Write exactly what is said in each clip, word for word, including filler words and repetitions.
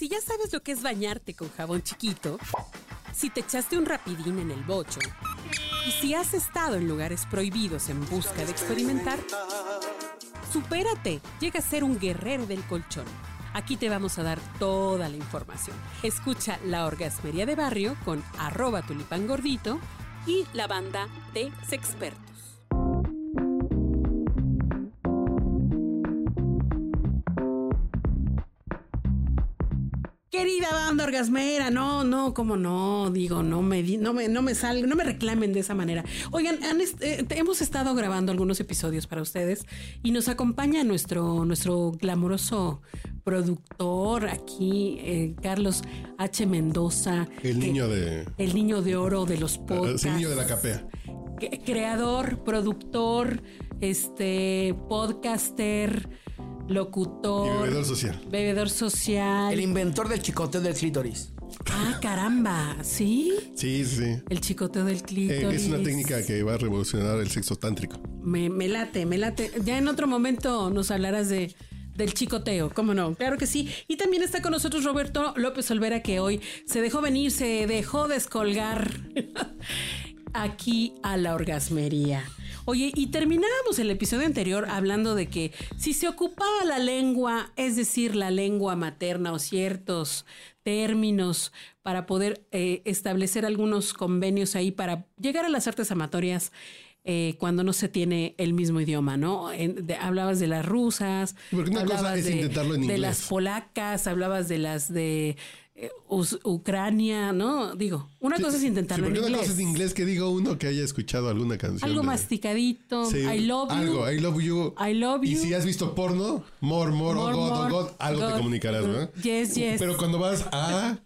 Si ya sabes lo que es bañarte con jabón chiquito, si te echaste un rapidín en el bocho y si has estado en lugares prohibidos en busca de experimentar, supérate, llega a ser un guerrero del colchón. Aquí te vamos a dar toda la información. Escucha La Orgasmería de Barrio con arroba tulipangordito y la banda de Sexpertos. Querida banda orgasmera, no, no, cómo no, digo, no me, no me, no me salgo, no me reclamen de esa manera. Oigan, han est- eh, hemos estado grabando algunos episodios para ustedes y nos acompaña nuestro, nuestro glamoroso productor aquí, eh, Carlos H. Mendoza. El niño eh, de... El niño de oro de los podcasts. El niño de la capea. Creador, productor, este, podcaster... Locutor. Y bebedor social. Bebedor social. El inventor del chicoteo del clítoris. Ah, caramba, ¿sí? Sí, sí. El chicoteo del clítoris. Eh, es una técnica que va a revolucionar el sexo tántrico. Me, me late, me late. Ya en otro momento nos hablarás de... del chicoteo, cómo no, claro que sí. Y también está con nosotros Roberto López Olvera, que hoy se dejó venir, se dejó descolgar aquí a La Orgasmería. Oye, y terminábamos el episodio anterior hablando de que si se ocupaba la lengua, es decir, la lengua materna o ciertos términos para poder eh, establecer algunos convenios ahí para llegar a las artes amatorias, Eh, cuando no se tiene el mismo idioma, ¿no? En, de, hablabas de las rusas, porque una hablabas cosa es de, intentarlo en de inglés. Las polacas, hablabas de las de eh, us, Ucrania, ¿no? Digo, una sí, cosa es intentarlo sí, en inglés. Una cosa es de inglés que digo uno que haya escuchado alguna canción. Algo de, masticadito, sí, I love algo, you. Algo, I love you. I love you. Y si has visto porno, more, more, more oh God, more, oh God, algo God, te comunicarás, ¿no? Yes, yes. Pero cuando vas a...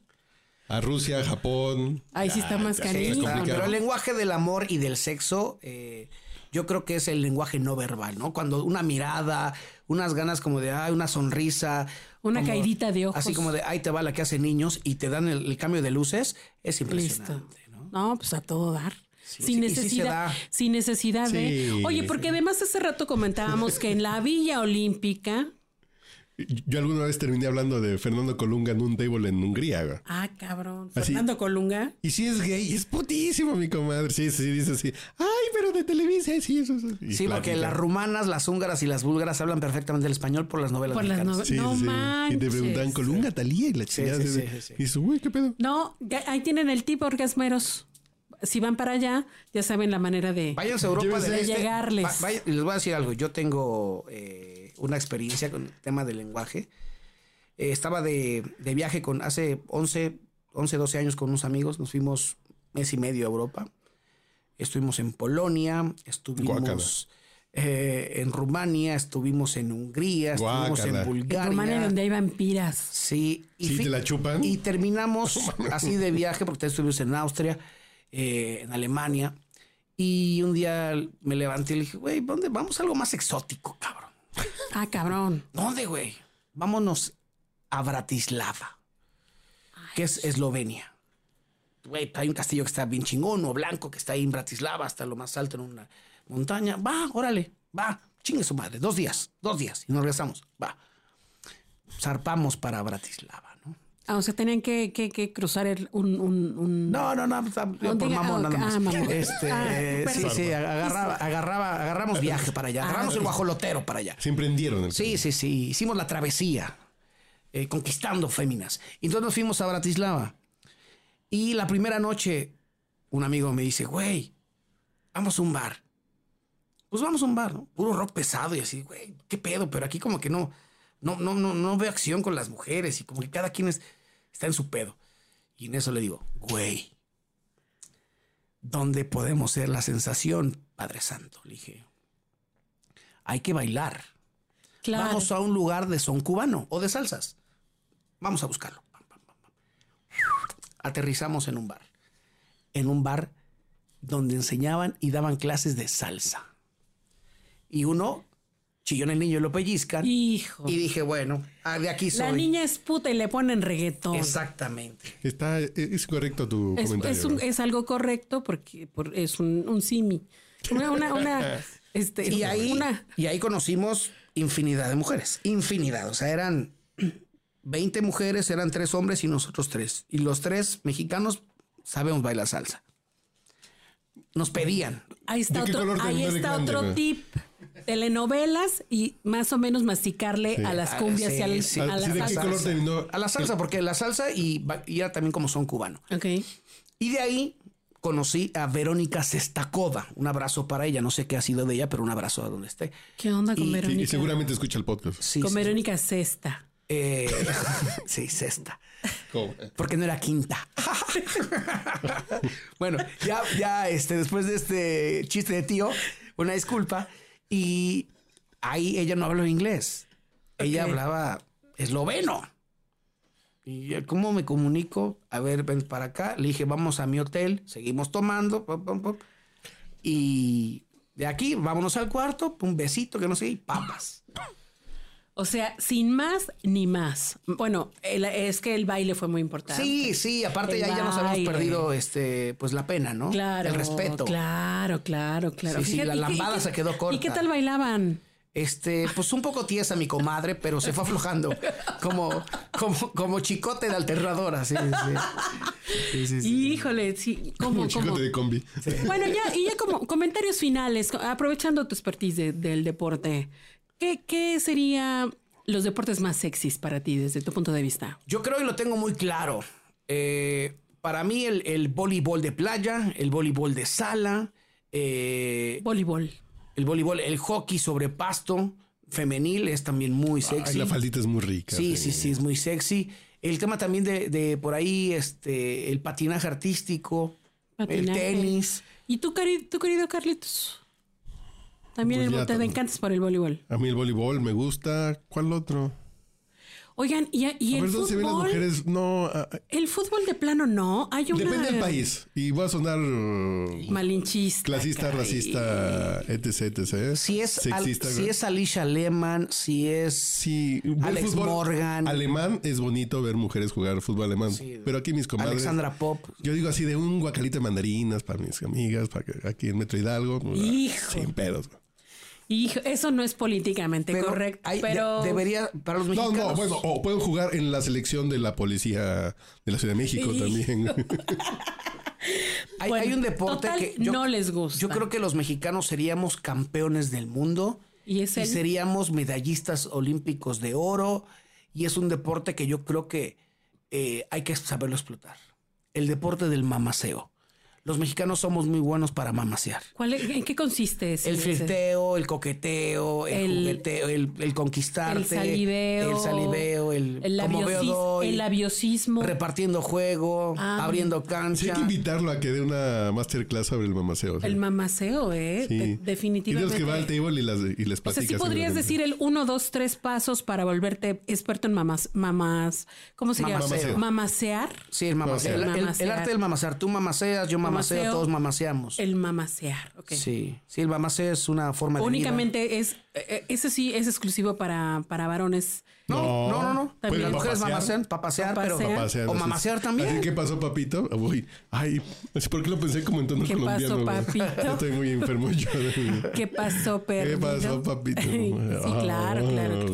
A Rusia, Japón. Ahí sí está más cariño. Sí, pero el lenguaje del amor y del sexo, eh, yo creo que es el lenguaje no verbal, ¿no? Cuando una mirada, unas ganas como de, ay, una sonrisa. Una como, caidita de ojos. Así como de, ay, te va la que hace niños y te dan el, el cambio de luces. Es impresionante, listo, ¿no? No, pues a todo dar. Sí, sin, sí, necesidad, sí sin necesidad. Sin necesidad de... Oye, porque además hace rato comentábamos que en la Villa Olímpica... Yo alguna vez terminé hablando de Fernando Colunga en un table en Hungría, güey. Ah, cabrón. Así. Fernando Colunga. Y si es gay, es putísimo, mi comadre. Sí, sí, dice así. Ay, pero de Televisa, sí, eso, eso. Y sí, plática. Porque las rumanas, las húngaras y las búlgaras hablan perfectamente el español por las novelas. Por las novelas. Sí, no sí. Manches. Y te preguntan Colunga, Talía y la chica. Sí, sí, sí, sí. Y dice, uy, qué pedo. No, ahí tienen el tipo orgasmeros. Si van para allá, ya saben la manera de... Váyanse a Europa. De este, llegarles. Va, vaya, les voy a decir algo. Yo tengo eh, una experiencia con el tema del lenguaje. Eh, estaba de, de viaje con hace once, doce años con unos amigos. Nos fuimos mes y medio a Europa. Estuvimos en Polonia. Estuvimos eh, en Rumania. Estuvimos en Hungría. Guácala. Estuvimos en Bulgaria. En Rumania donde hay vampiras. Sí. Y sí, fi- te la chupan. Y terminamos así de viaje porque estuvimos en Austria. Eh, en Alemania, y un día me levanté y le dije, güey, ¿dónde vamos? Algo más exótico, cabrón. Ah, cabrón. ¿Dónde, güey? Vámonos a Bratislava, ay, que es Eslovenia. Güey, hay un castillo que está bien chingón, o blanco, que está ahí en Bratislava, hasta lo más alto en una montaña. Va, órale, va, chingue su madre. Dos días, dos días, y nos regresamos. Va. Zarpamos para Bratislava, ¿no? Ah, o sea, tenían que, que, que cruzar el, un, un, un... No, no, no, por diga, mamón, ah, nada más. Ah, mamón. Este, ah, sí, sí, agarraba, agarraba, agarramos viaje para allá, agarramos ah, el guajolotero para allá. Se emprendieron. El sí, camino. Sí, sí, hicimos la travesía, eh, conquistando féminas. Entonces nos fuimos a Bratislava. Y la primera noche, un amigo me dice, güey, vamos a un bar. Pues vamos a un bar, ¿no? Puro rock pesado y así, güey, qué pedo, pero aquí como que no... No, no, no, no veo acción con las mujeres y como que cada quien es, está en su pedo. Y en eso le digo, güey, ¿dónde podemos ser la sensación, Padre Santo? Le dije, hay que bailar. Claro. Vamos a un lugar de son cubano o de salsas. Vamos a buscarlo. Pam, pam, pam, pam. Aterrizamos en un bar. En un bar donde enseñaban y daban clases de salsa. Y uno... chillón el niño y lo pellizcan. Hijo. Y dije, bueno, de aquí soy. La niña es puta y le ponen reggaetón. Exactamente. Está, es correcto tu es, comentario. Es, un, es algo correcto porque por, es un, un simi. Una, una, una, este, y, ahí, una... y ahí conocimos infinidad de mujeres. Infinidad. O sea, eran veinte mujeres, eran tres hombres y nosotros tres. Y los tres mexicanos sabemos bailar salsa. Nos pedían. Ahí está otro, ahí está otro tip. Telenovelas y más o menos masticarle sí. a las cumbias sí, y al, sí. a, la sí, ¿de qué color terminó? A la salsa, porque la salsa y, y era también como son cubano. Okay. Y de ahí conocí a Verónica Sexta Coda. Un abrazo para ella. No sé qué ha sido de ella, pero un abrazo a donde esté. ¿Qué onda con y, Verónica? Y seguramente escucha el podcast. Sí, con sí. Verónica Sexta. Eh, sí, Sexta. ¿Cómo? Porque no era quinta. Bueno, ya, ya este, después de este chiste de tío, una disculpa. Y ahí ella no hablaba inglés. Okay. Ella hablaba esloveno. ¿Y cómo me comunico? A ver, ven para acá. Le dije, vamos a mi hotel. Seguimos tomando. Pop, pop, pop. Y de aquí, vámonos al cuarto. Un besito, que no sé, y papas. O sea, sin más ni más. Bueno, el, es que el baile fue muy importante. Sí, sí, aparte el ya, ya nos habíamos perdido este, pues la pena, ¿no? Claro. El respeto. Claro, claro, claro. Sí, sí, fíjate, la lambada se quedó corta. ¿Y qué tal bailaban? Este, pues un poco tiesa mi comadre, pero se fue aflojando. Como, como, como chicote de alternadora. Sí, sí. Sí, sí, sí. Híjole, sí. Como, como chicote como. de combi. Sí. Bueno, ya, y ya como comentarios finales, aprovechando tu expertise de, del deporte. ¿Qué, ¿Qué serían los deportes más sexys para ti desde tu punto de vista? Yo creo que lo tengo muy claro. Eh, para mí el, el voleibol de playa, el voleibol de sala. Eh, voleibol. El voleibol, el hockey sobre pasto femenil es también muy sexy. Ay, la faldita es muy rica. Sí, sí, sí, sí, es muy sexy. El tema también de, de por ahí, este, el patinaje artístico, patinaje. El tenis. ¿Y tú, cari- tu querido Carlitos? También pues el bote, te encantas por el voleibol. A mí el voleibol me gusta. ¿Cuál otro? Oigan, y, y a el ver, fútbol. Se ven las mujeres? No. A, a, el fútbol de plano no. Hay una. Depende del país. Y voy a sonar malinchista, clasista, caray. Racista, etcétera, etcétera. Si es sexista, al, si es Alicia Alemán, si es sí, Alex fútbol, Morgan. Alemán es bonito ver mujeres jugar fútbol alemán. Sí, pero aquí mis comadres. Alexandra Pop. Yo digo así de un guacalito de mandarinas para mis amigas, para que aquí en Metro Hidalgo. Hijo. Sin pedos. Hijo, eso no es políticamente pero correcto, hay, pero... De, debería, para los mexicanos... No, no, bueno, o pueden jugar en la selección de la policía de la Ciudad de México sí. también. hay, bueno, hay un deporte total, que... Yo, no les gusta. Yo creo que los mexicanos seríamos campeones del mundo. Y, es el... y seríamos medallistas olímpicos de oro. Y es un deporte que yo creo que eh, hay que saberlo explotar. El deporte del mamaseo. Los mexicanos somos muy buenos para mamasear. ¿Cuál, ¿En qué consiste eso? El flirteo, el coqueteo, el, el jugueteo, el, el conquistarte. El saliveo. El saliveo, el, el, labiosis, veo doy, el labiosismo. Repartiendo juego, ah, abriendo cancha. Sí, hay que invitarlo a que dé una masterclass sobre el mamaseo. ¿Sí? El mamaseo, ¿eh? Sí. De- definitivamente. Y los que va al table y, las, y les platicas. O sea, sí podrías decir el uno, dos, tres pasos para volverte experto en mamas. mamas ¿Cómo se llama? Mamasear. mamasear. Sí, el mamaseo. El, el, el arte del mamasear. Tú mamaseas, yo mamaseo. Mamaseo, todos mamaseamos. El mamasear, ok. Sí, sí, el mamaseo es una forma de únicamente vida. Es, ese sí es exclusivo para, para varones. No, no, no, no. También. Las mujeres mamasean, papasear, pero papasear, o mamasear también. Así, ¿qué pasó, papito? Uy, ay, ¿por qué lo pensé como en tono colombiano? ¿Qué pasó, papito? Yo estoy muy enfermo yo. ¿Qué pasó, perro? ¿Qué pasó, papito? Sí, claro, claro.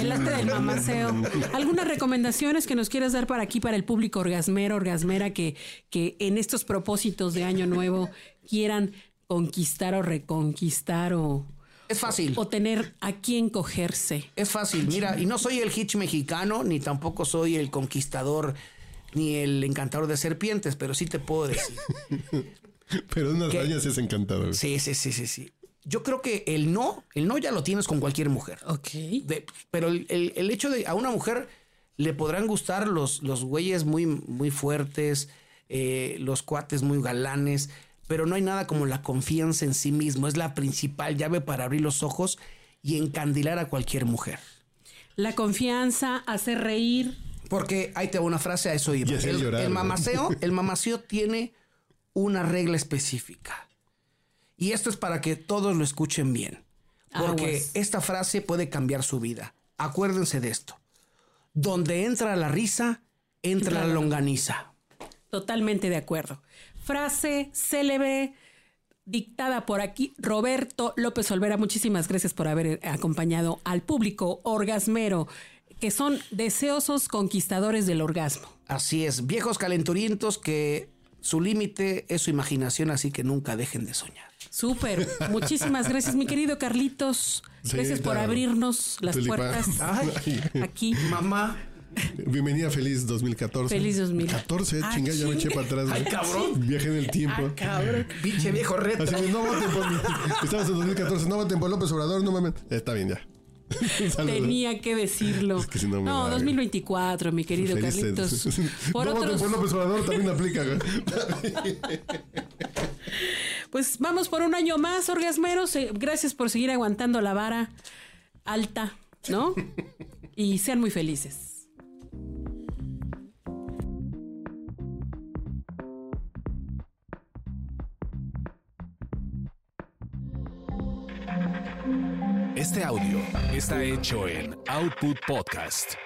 El arte del mamaseo. ¿Algunas recomendaciones que nos quieras dar para aquí, para el público orgasmero, orgasmera, que, que en estos propósitos de año nuevo quieran conquistar o reconquistar o es fácil o, o tener a quién cogerse? Es fácil, mira, y no soy el hitch mexicano ni tampoco soy el conquistador ni el encantador de serpientes, pero sí te puedo decir pero unas rayas es encantador. Sí, sí, sí, sí, sí. Yo creo que el no, el no ya lo tienes con cualquier mujer. Ok. De, pero el, el, el hecho de a una mujer le podrán gustar los los güeyes muy muy fuertes. Eh, los cuates muy galanes, pero no hay nada como la confianza en sí mismo. Es la principal llave para abrir los ojos y encandilar a cualquier mujer. La confianza, hacer reír. Porque ahí te va una frase, a eso iba. El, llorar, el mamaseo, ¿no? El mamaseo tiene una regla específica. Y esto es para que todos lo escuchen bien. Porque ah, pues. esta frase puede cambiar su vida. Acuérdense de esto. Donde entra la risa, entra claro. la longaniza. Totalmente de acuerdo. Frase célebre dictada por aquí. Roberto López Olvera, muchísimas gracias por haber acompañado al público orgasmero que son deseosos conquistadores del orgasmo. Así es, viejos calenturientos que su límite es su imaginación, así que nunca dejen de soñar. Súper, muchísimas gracias, mi querido Carlitos. Gracias sí, por abrirnos las Tulipa. puertas. Ay, aquí. Mamá. Bienvenida, feliz dos mil catorce. Feliz dos mil catorce, ah, chinga, ya me eché para atrás. Ay, cabrón. Viaje en el tiempo. Ay, cabrón. Pinche viejo reto. Así que no voten por mí. Estamos en dos mil catorce, no voten por López Obrador, no mames. Está bien, ya. Tenía que decirlo. Es que si no, no dos mil veinticuatro, mi querido Felices. Carlitos. Por no, otros... por López Obrador también aplica. Pues vamos por un año más, orgasmeros. Gracias por seguir aguantando la vara alta, ¿no? Y sean muy felices. Este audio está hecho en Output Podcast.